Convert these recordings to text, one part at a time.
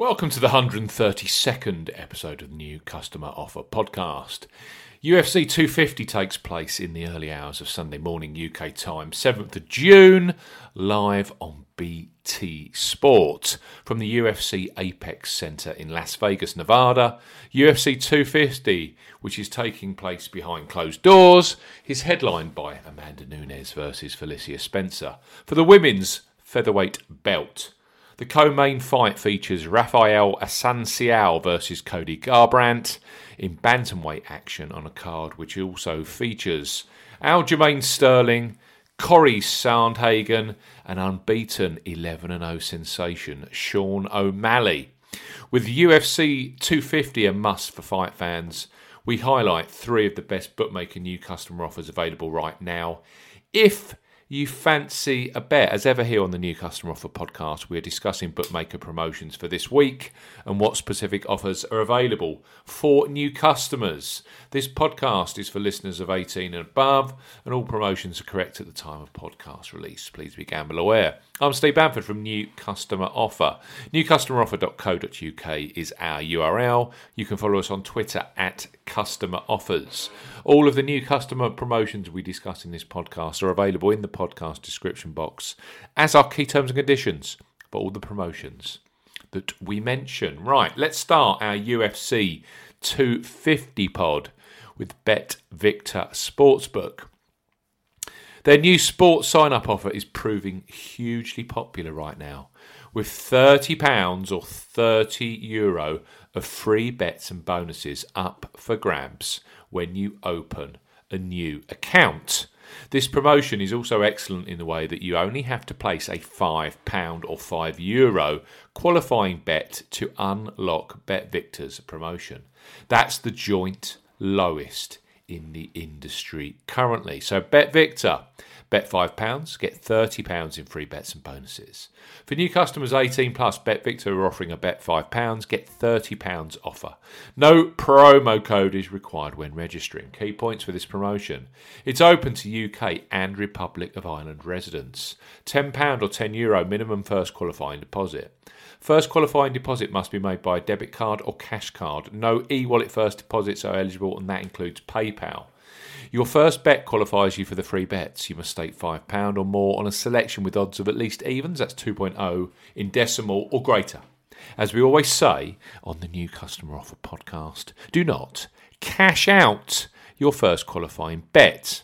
Welcome to the 132nd episode of the New Customer Offer podcast. UFC 250 takes place in the early hours of Sunday morning UK time, 7th of June, live on BT Sports from the UFC Apex Centre in Las Vegas, Nevada. UFC 250, which is taking place behind closed doors, is headlined by Amanda Nunes versus Felicia Spencer for the women's featherweight belt. The co-main fight features Raphael Assuncao versus Cody Garbrandt in bantamweight action on a card which also features Aljamain Sterling, Cory Sandhagen and unbeaten 11-0 sensation Sean O'Malley. With UFC 250 a must for fight fans, we highlight three of the best bookmaker new customer offers available right now. If you fancy a bet. As ever here on the New Customer Offer podcast, we are discussing bookmaker promotions for this week and what specific offers are available for new customers. This podcast is for listeners of 18 and above, and all promotions are correct at the time of podcast release. Please be gamble aware. I'm Steve Bamford from New Customer Offer. Newcustomeroffer.co.uk is our URL. You can follow us on Twitter at Customer Offers. All of the new customer promotions we discuss in this podcast are available in the podcast description box, as are key terms and conditions for all the promotions that we mention. Right, let's start our UFC 250 pod with BetVictor Sportsbook. Their new sports sign-up offer is proving hugely popular right now, with £30 or €30 of free bets and bonuses up for grabs when you open a new account. This promotion is also excellent in the way that you only have to place a £5 or €5 qualifying bet to unlock BetVictor's promotion. That's the joint lowest in the industry currently. So BetVictor, bet £5, get £30 in free bets and bonuses. For new customers 18 plus, BetVictor are offering a bet £5, get £30 offer. No promo code is required when registering. Key points for this promotion. It's open to UK and Republic of Ireland residents. £10 or €10 minimum first qualifying deposit. First qualifying deposit must be made by a debit card or cash card. No e-wallet first deposits are eligible, and that includes PayPal. Your first bet qualifies you for the free bets. You must stake £5 or more on a selection with odds of at least evens, that's 2.0 in decimal or greater. As we always say on the New Customer Offer podcast, do not cash out your first qualifying bet.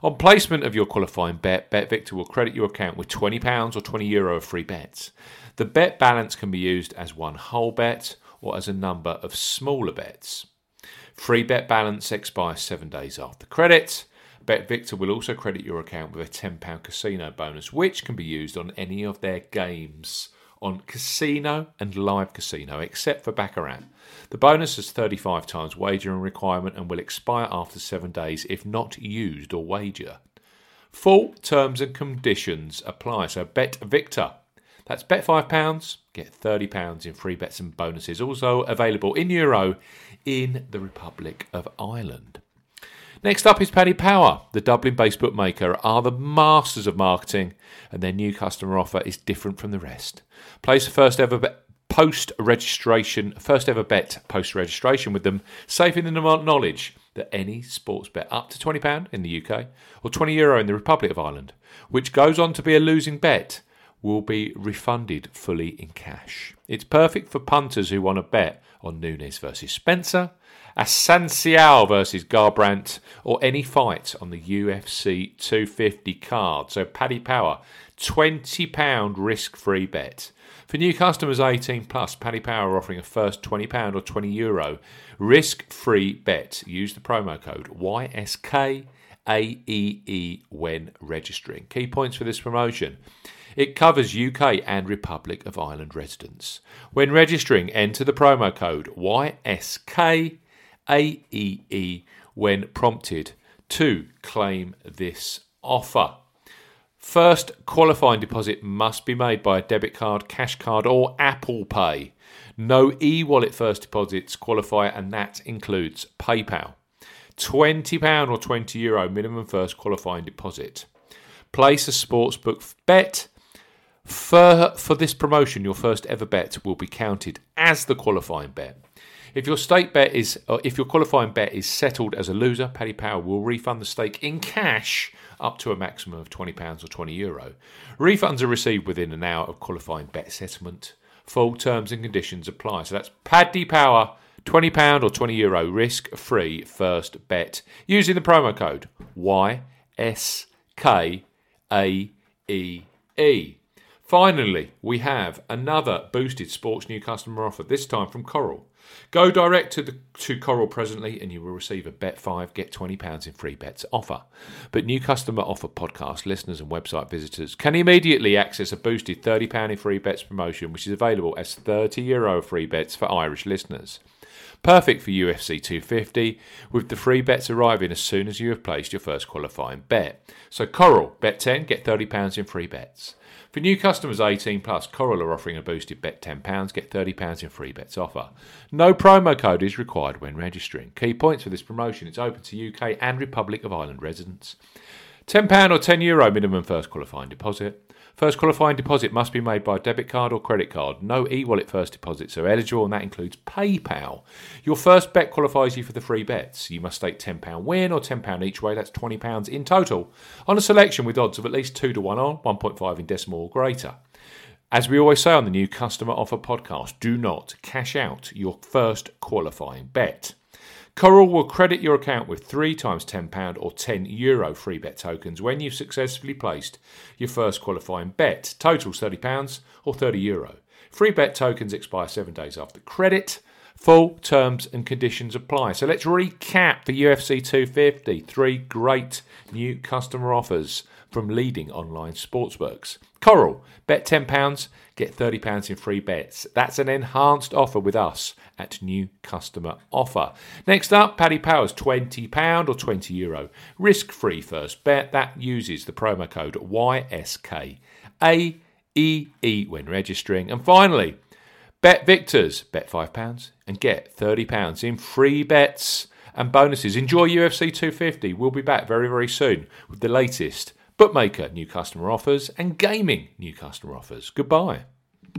On placement of your qualifying bet, BetVictor will credit your account with £20 or €20 of free bets. The bet balance can be used as one whole bet or as a number of smaller bets. Free bet balance expires 7 days after credit. BetVictor will also credit your account with a £10 casino bonus, which can be used on any of their games on casino and live casino, except for Baccarat. The bonus is 35 times wagering requirement and will expire after 7 days if not used or wagered. Full terms and conditions apply, so BetVictor. That's bet £5, get £30 in free bets and bonuses, also available in euro in the Republic of Ireland. Next up is Paddy Power. The Dublin-based bookmaker are the masters of marketing, and their new customer offer is different from the rest. Place the first ever bet post-registration with them, safe in the knowledge that any sports bet up to £20 in the UK or €20 in the Republic of Ireland, which goes on to be a losing bet, will be refunded fully in cash. It's perfect for punters who want to bet on Nunes versus Spencer, Assuncao versus Garbrandt, or any fight on the UFC 250 card. So Paddy Power, £20 risk-free bet. For new customers 18 plus, Paddy Power are offering a first £20 or €20 risk-free bet. Use the promo code YSKAEE when registering. Key points for this promotion. It covers UK and Republic of Ireland residents. When registering, enter the promo code YSKAEE when prompted to claim this offer. First qualifying deposit must be made by a debit card, cash card or Apple Pay. No e-wallet first deposits qualify, and that includes PayPal. £20 or €20 minimum first qualifying deposit. Place a sportsbook bet For this promotion, your first ever bet will be counted as the qualifying bet. If your qualifying bet is settled as a loser, Paddy Power will refund the stake in cash up to a maximum of £20 or €20. Refunds are received within an hour of qualifying bet settlement. Full terms and conditions apply. So that's Paddy Power, £20 or €20, risk-free first bet, using the promo code YSKAEE. Finally, we have another boosted sports new customer offer, this time from Coral. Go direct to Coral presently and you will receive a bet £5, get £20 in free bets offer. But new customer offer podcast listeners and website visitors can immediately access a boosted £30 in free bets promotion, which is available as €30 free bets for Irish listeners. Perfect for UFC 250, with the free bets arriving as soon as you have placed your first qualifying bet. So Coral, bet £10, get £30 in free bets. For new customers 18 plus, Coral are offering a boosted bet £10, get £30 in free bets offer. No promo code is required when registering. Key points for this promotion: it's open to UK and Republic of Ireland residents. £10 or €10 minimum first qualifying deposit. First qualifying deposit must be made by debit card or credit card. No e-wallet first deposits are eligible, and that includes PayPal. Your first bet qualifies you for the free bets. You must stake £10 win or £10 each way, that's £20 in total, on a selection with odds of at least 2 to 1 on, 1.5 in decimal or greater. As we always say on the new customer offer podcast, do not cash out your first qualifying bet. Coral will credit your account with 3 times £10 or €10 free bet tokens when you've successfully placed your first qualifying bet. Totals £30 or €30. Free bet tokens expire 7 days after credit. Full terms and conditions apply. So let's recap the UFC 250. 3 great new customer offers from leading online sportsbooks. Coral, bet £10, get £30 in free bets. That's an enhanced offer with us at new customer offer. Next up, Paddy Power's £20 or €20 risk-free first bet. That uses the promo code YSKAEE when registering. And finally, BetVictor's, bet £5 and get £30 in free bets and bonuses. Enjoy UFC 250. We'll be back very, very soon with the latest bookmaker new customer offers and gaming new customer offers. Goodbye.